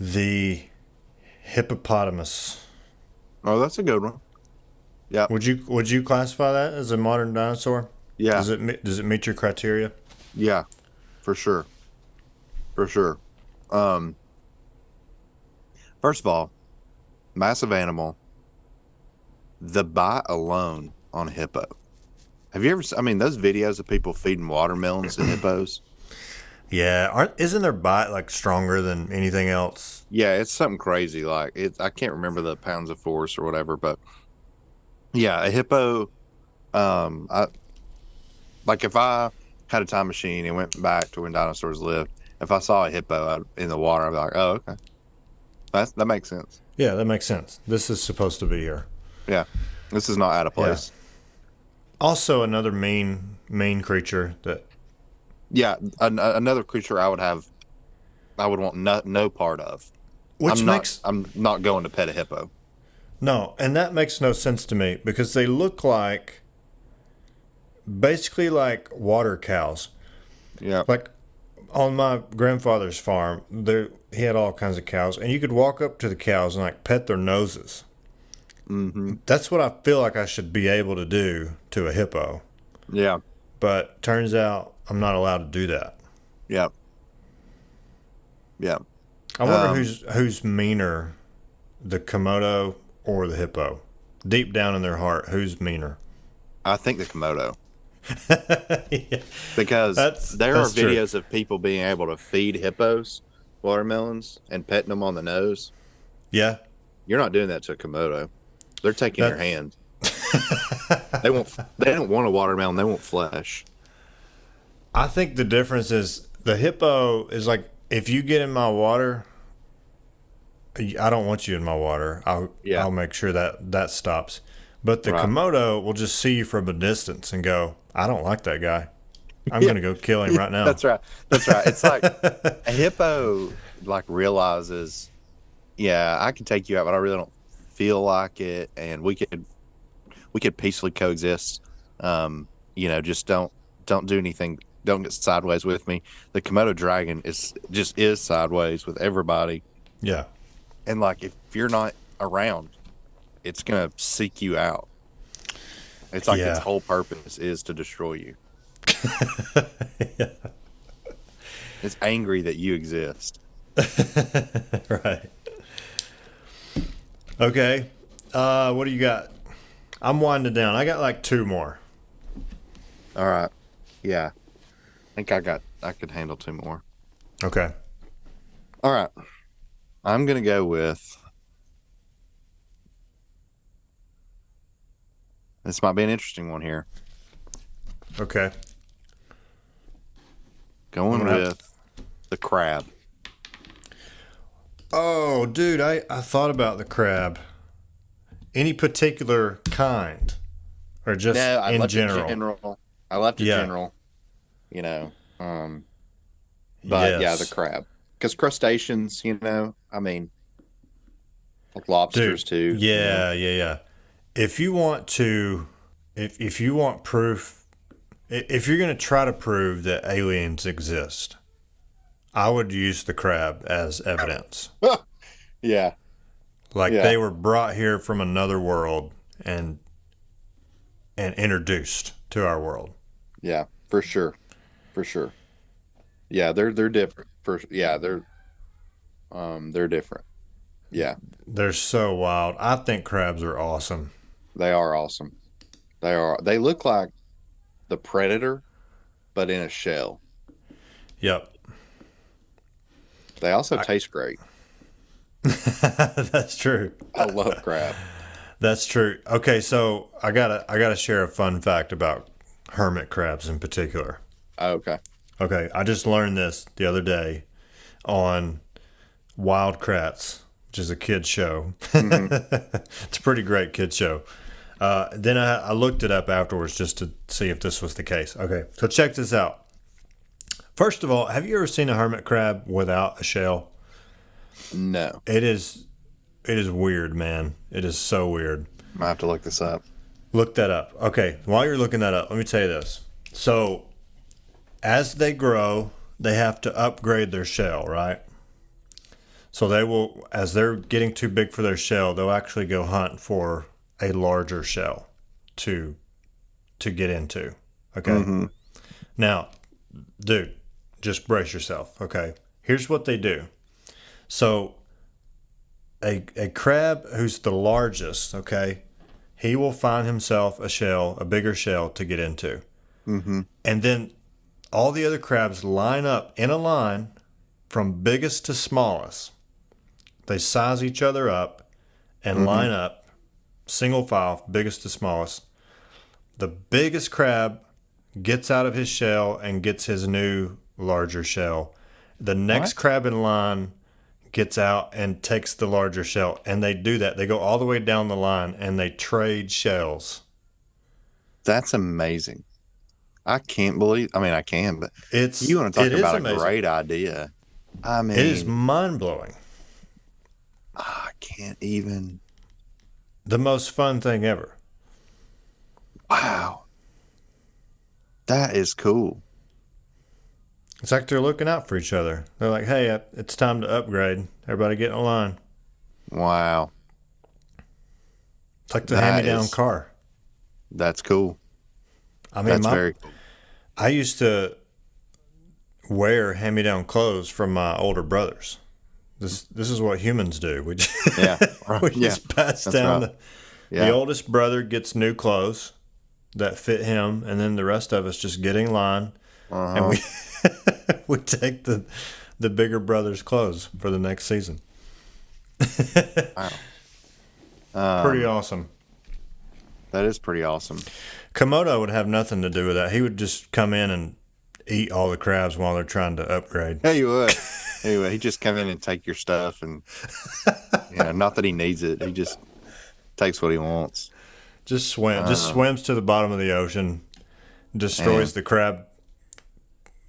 The hippopotamus. Oh, that's a good one. Yeah. Would you classify that as a modern dinosaur? Yeah. Does it meet your criteria? Yeah, for sure. For sure. First of all, massive animal. The bite alone on hippo. Have you ever? I mean, those videos of people feeding watermelons to hippos. Yeah, isn't their bite like stronger than anything else? Yeah, it's something crazy. Like I can't remember the pounds of force or whatever, but yeah, a hippo. If I had a time machine and went back to when dinosaurs lived, if I saw a hippo in the water, I'd be like, "Oh, okay, that makes sense." Yeah, that makes sense. This is supposed to be here. Yeah, this is not out of place. Yeah. Also, another mean creature that. Yeah, another creature I would want no part of. I'm not going to pet a hippo. No, and that makes no sense to me because they look like, basically like water cows. Yeah. Like on my grandfather's farm, he had all kinds of cows, and you could walk up to the cows and like pet their noses. Mm-hmm. That's what I feel like I should be able to do to a hippo. Yeah. But turns out. I'm not allowed to do that. Yeah. Yeah. I wonder who's meaner, the Komodo or the hippo? Deep down in their heart, who's meaner? I think the Komodo. Yeah. Because there are videos of people being able to feed hippos watermelons and petting them on the nose. Yeah. You're not doing that to a Komodo. They're taking your hand. They won't. They don't want a watermelon. They want flesh. I think the difference is the hippo is like, if you get in my water, I don't want you in my water. I'll make sure that stops. But the Komodo will just see you from a distance and go, I don't like that guy. I'm going to go kill him right now. That's right. That's right. It's like a hippo like realizes, yeah, I can take you out, but I really don't feel like it. And we could peacefully coexist. Just don't do anything. Don't get sideways with me. The Komodo dragon is sideways with everybody. Yeah. And like, if you're not around, it's going to seek you out. It's like its whole purpose is to destroy you. Yeah. It's angry that you exist. Right. Okay. What do you got? I'm winding down. I got like two more. All right. Yeah. I think I could handle two more. Okay. All right. I'm going to go with, this might be an interesting one here. Okay. Going with the crab. Oh, dude, I thought about the crab. Any particular kind? Or just in general? I left it general. But the crab. Because crustaceans, I mean, like lobsters too. Yeah, yeah. If you want proof, if you're going to try to prove that aliens exist, I would use the crab as evidence. Yeah. They were brought here from another world and introduced to our world. Yeah, for sure. For sure. Yeah, they're different. They're different. Yeah. They're so wild. I think crabs are awesome. They are awesome. They look like the predator, but in a shell. Yep. They also taste great. That's true. I love crab. That's true. Okay, so I gotta share a fun fact about hermit crabs in particular. Okay. I just learned this the other day on Wild Kratts, which is a kid's show. Mm-hmm. It's a pretty great kid's show. Then I looked it up afterwards just to see if this was the case. Okay, so check this out. First of all, have you ever seen a hermit crab without a shell? No. It is weird, man. It is so weird. I have to look this up. Look that up. Okay, while you're looking that up, let me tell you this. So, as they grow, they have to upgrade their shell, right? So they will, as they're getting too big for their shell, they'll actually go hunt for a larger shell to get into. Okay. Mm-hmm. Now, dude, just brace yourself. Okay. Here's what they do. So a crab who's the largest, okay, he will find himself a bigger shell to get into. Mm-hmm. And then all the other crabs line up in a line from biggest to smallest. They size each other up and mm-hmm. line up. Single file, biggest to smallest. The biggest crab gets out of his shell and gets his new larger shell. The next crab in line gets out and takes the larger shell. And they do that. They go all the way down the line and they trade shells. That's amazing. I can, but you want to talk about a great idea. I mean, it is mind blowing. I can't even. The most fun thing ever. Wow. That is cool. It's like they're looking out for each other. They're like, hey, it's time to upgrade. Everybody get in line. Wow. It's like the hand-me-down car. That's cool. I mean, that's very cool. I used to wear hand-me-down clothes from my older brothers. This is what humans do. We just, pass down. Right. The oldest brother gets new clothes that fit him, and then the rest of us just get in line, and we take the bigger brother's clothes for the next season. Wow. Pretty awesome. That is pretty awesome. Komodo would have nothing to do with that. He would just come in and eat all the crabs while they're trying to upgrade. Yeah, he would. Anyway, he'd just come in and take your stuff, and you know, not that he needs it. He just takes what he wants. Just swims to the bottom of the ocean, destroys the crab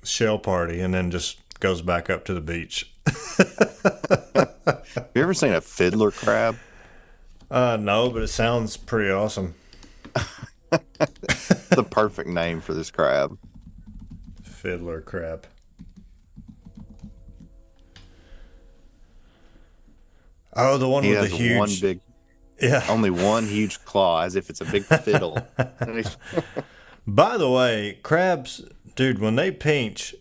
shell party, and then just goes back up to the beach. Have you ever seen a fiddler crab? No, but it sounds pretty awesome. The perfect name for this crab. Fiddler crab. Oh, the one with the huge... One big, only one huge claw, as if it's a big fiddle. By the way, crabs, dude, when they pinch,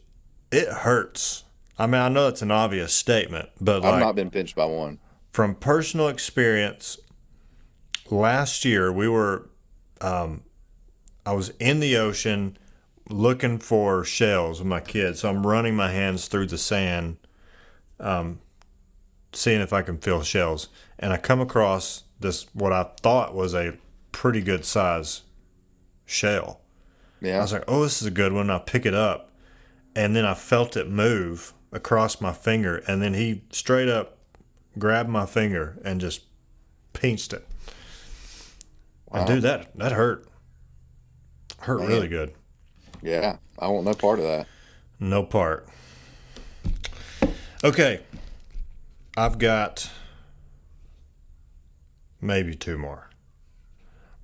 it hurts. I mean, I know it's an obvious statement, but I've not been pinched by one. From personal experience, last year we were, I was in the ocean looking for shells with my kids. So I'm running my hands through the sand, seeing if I can feel shells. And I come across this, what I thought was a pretty good size shell. Yeah. I was like, oh, this is a good one. I pick it up. And then I felt it move across my finger. And then he straight up grabbed my finger and just pinched it. Wow. And dude, that hurt. Hurt really good. Yeah. I want no part of that. No part. Okay. I've got maybe two more.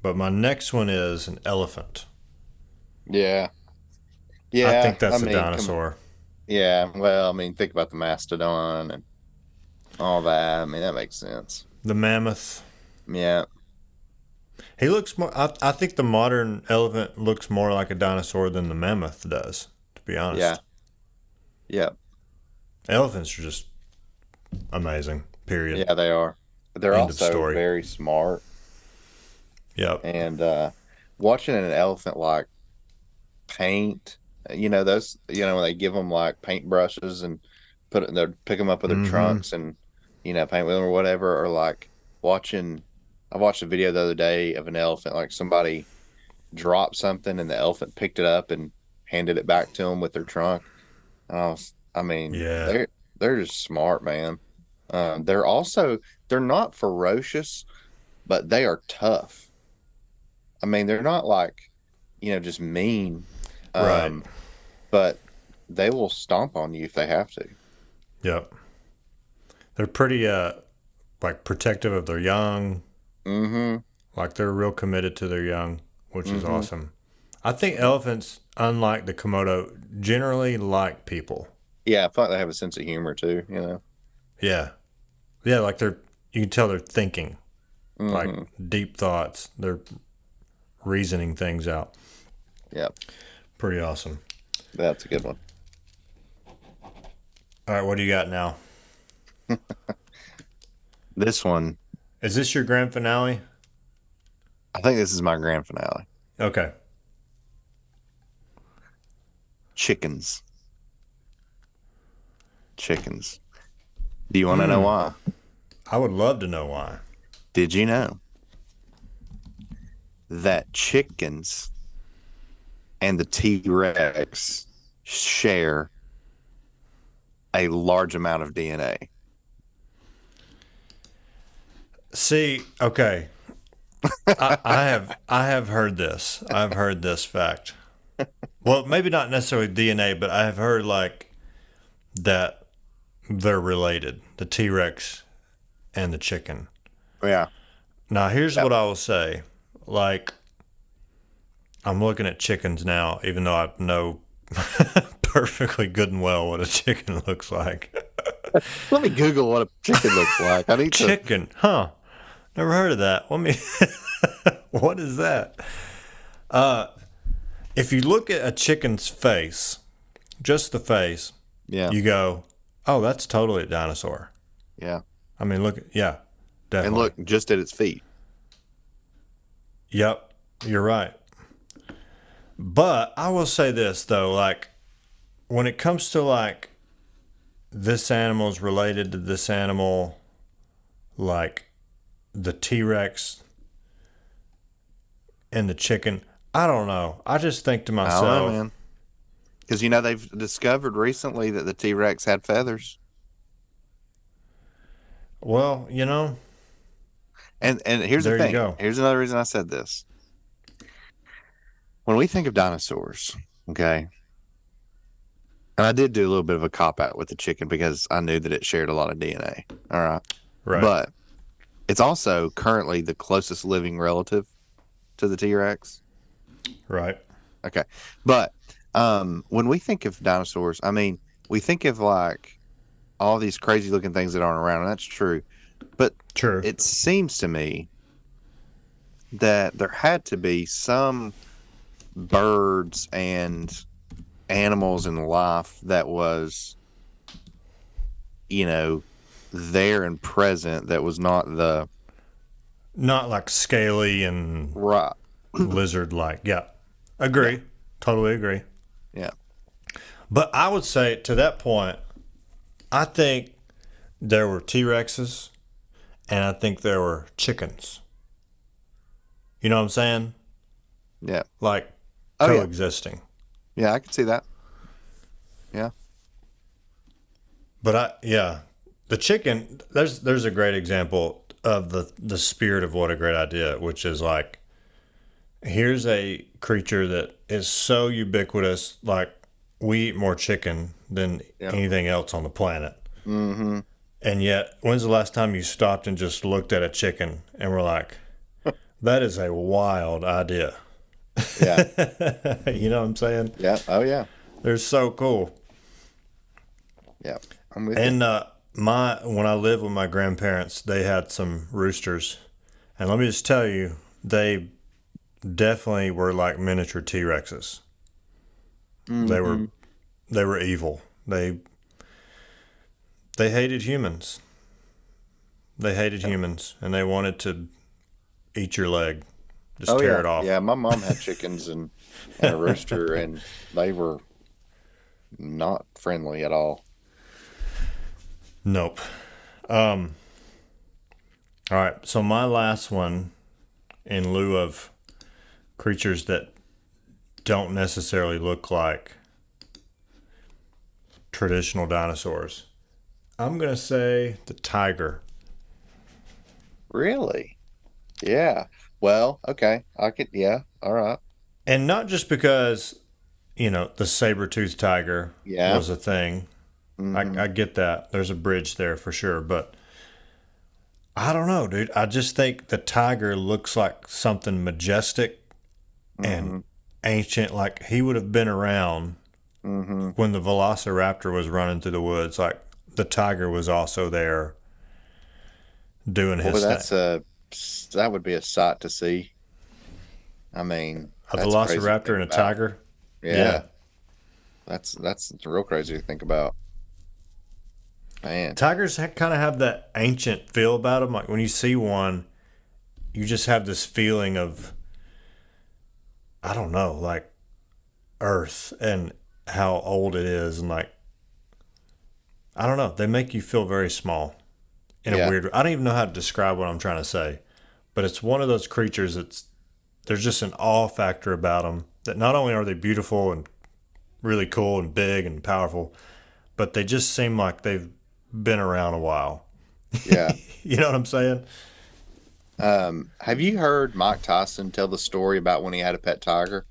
But my next one is an elephant. Yeah. Yeah, I think that's a dinosaur. Yeah, well, I mean, think about the mastodon and all that. I mean, that makes sense. The mammoth. Yeah. He looks more, I think the modern elephant looks more like a dinosaur than the mammoth does, to be honest. Yeah. Yeah. Elephants are just amazing, period. Yeah, they are. They're also very smart. Yep. And watching an elephant, like, paint, you know, those, you know, when they give them like paint brushes and put it, they'll pick them up with their trunks and, you know, paint with them or whatever. Or like watching, I watched a video the other day of an elephant, like somebody dropped something and the elephant picked it up and handed it back to them with their trunk. And I mean, they're just smart, man. They're also, they're not ferocious, but they are tough. I mean, they're not like, you know, just mean. Right. But they will stomp on you if they have to. Yep. They're pretty, like, protective of their young. Mm-hmm. Like, they're real committed to their young, which is awesome. I think elephants, unlike the Komodo, generally like people. Yeah, I feel like they have a sense of humor, too, you know? Yeah. Yeah, like, they're, you can tell they're thinking. Mm-hmm. Like, deep thoughts. They're reasoning things out. Yeah. Pretty awesome. That's a good one. All right, what do you got now? This one. Is this your grand finale? I think this is my grand finale. Okay. Chickens. Chickens. Do you want to know why? I would love to know why. Did you know that chickens and the T-Rex share a large amount of DNA? See, okay. I have heard this. I've heard this fact. Well, maybe not necessarily DNA, but I have heard like that they're related, the T-Rex and the chicken. Yeah. Now, here's what I will say. Like, I'm looking at chickens now, even though I know perfectly good and well what a chicken looks like. Let me Google what a chicken looks like. I need chicken, huh? Never heard of that. Let me. What is that? If you look at a chicken's face, just the face, you go, oh, that's totally a dinosaur. Yeah. I mean, look, definitely. And look just at its feet. Yep, you're right. But I will say this, though, like, when it comes to, like, this animal's related to this animal, like, the T-Rex and the chicken. I don't know. I just think to myself. I don't know, man. Because, you know, they've discovered recently that the T-Rex had feathers. Well, you know. And here's the thing. Here's another reason I said this. When we think of dinosaurs, okay, and I did do a little bit of a cop-out with the chicken because I knew that it shared a lot of DNA, all right? Right. But it's also currently the closest living relative to the T-Rex. Right. Okay. But when we think of dinosaurs, I mean, we think of, like, all these crazy-looking things that aren't around, and that's true. But it seems to me that there had to be some birds and animals in life that was, you know, there and present, that was not like scaly and right. lizard-like. Yeah. Agree. Yeah. Totally agree. Yeah. But I would say to that point, I think there were T-Rexes and I think there were chickens. You know what I'm saying? Yeah. Like coexisting. Yeah. I can see that. Yeah. But the chicken, there's a great example of the spirit of what a great idea, which is like, here's a creature that is so ubiquitous, like we eat more chicken than anything else on the planet. Mm-hmm. And yet, when's the last time you stopped and just looked at a chicken and were like, that is a wild idea. Yeah. You know what I'm saying? Yeah. Oh, yeah. They're so cool. Yeah. I'm with you. When I lived with my grandparents, they had some roosters. And let me just tell you, they definitely were like miniature T-Rexes. Mm-hmm. They were evil. They hated humans. They hated humans, and they wanted to eat your leg. Just tear it off. Yeah, my mom had chickens and a rooster, and they were not friendly at all. Nope. All right, so my last one, in lieu of creatures that don't necessarily look like traditional dinosaurs, I'm going to say the tiger. Really? Yeah. Well, okay. I could, yeah. All right. And not just because, you know, the saber-toothed tiger was a thing. Mm-hmm. I get that. There's a bridge there for sure. But I don't know, dude. I just think the tiger looks like something majestic and ancient. Like he would have been around when the Velociraptor was running through the woods. Like the tiger was also there doing his thing. That would be a sight to see. I mean, a Velociraptor and a tiger. Yeah. That's real crazy to think about. Man. Tigers kind of have that ancient feel about them. Like when you see one, you just have this feeling of, I don't know, like earth and how old it is. And like, I don't know. They make you feel very small in a weird way. I don't even know how to describe what I'm trying to say, but it's one of those creatures that's, there's just an awe factor about them that not only are they beautiful and really cool and big and powerful, but they just seem like they've been around a while. Yeah. You know what I'm saying? Have you heard Mike Tyson tell the story about when he had a pet tiger?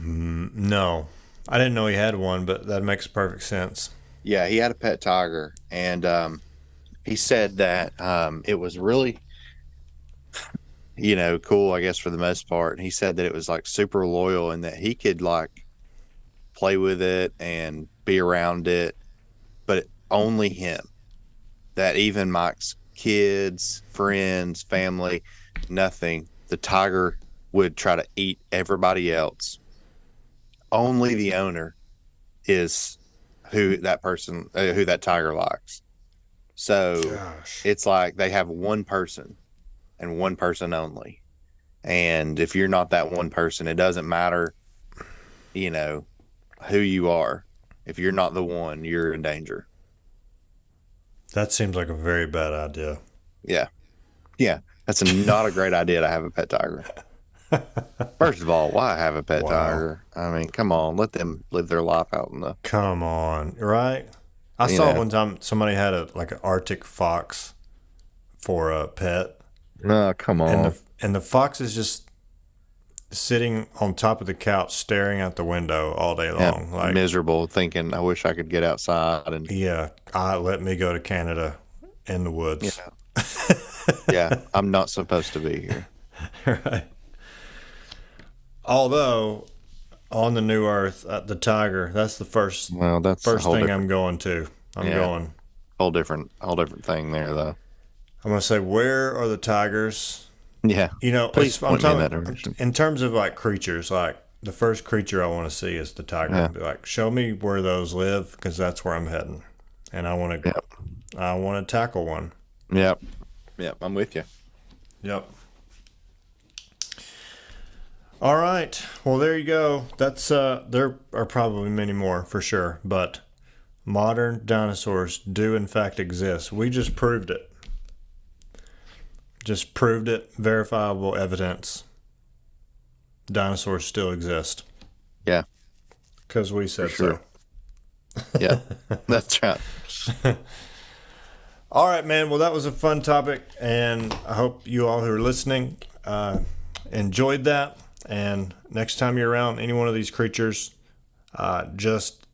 No, I didn't know he had one, but that makes perfect sense. Yeah, he had a pet tiger, and he said that it was really, you know, cool, I guess, for the most part. And he said that it was like super loyal and that he could like play with it and be around it, but only him. That even Mike's kids, friends, family, nothing. The tiger would try to eat everybody else. Only the owner is who that tiger likes. So it's like they have one person and one person only. And if you're not that one person, it doesn't matter, you know, who you are. If you're not the one, you're in danger. That seems like a very bad idea. Yeah. That's not a great idea to have a pet tiger. First of all, why have a pet tiger? I mean, come on, let them live their life out in the. Come on, right? I saw one time somebody had a like an Arctic fox for a pet. No, come on. And the fox is just sitting on top of the couch, staring out the window all day long, like miserable, thinking, "I wish I could get outside." And let me go to Canada in the woods. Yeah, I'm not supposed to be here. Right. Although, on the New Earth, the tiger—that's the first. Well, that's first thing I'm going to. I'm going. Whole different thing there, though. I'm gonna say, where are the tigers? Yeah, you know, I'm talking in terms of like creatures. Like the first creature I want to see is the tiger. Yeah. Be like, show me where those live, because that's where I'm heading, and I want to. Yep. I want to tackle one. Yep. Yep. I'm with you. Yep. All right. Well, there you go. That's there are probably many more for sure, but modern dinosaurs do in fact exist. We just proved it. Verifiable evidence. Dinosaurs still exist. Yeah. Because we said so. Yeah, that's right. All right, man. Well, that was a fun topic, and I hope you all who are listening enjoyed that. And next time you're around any one of these creatures, just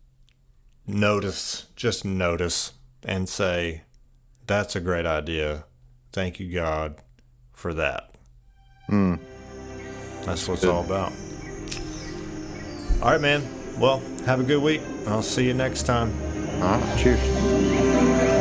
notice and say, that's a great idea. Thank you, God, for that. Mm. That's what it's all about. All right, man. Well, have a good week. I'll see you next time. All right. Cheers.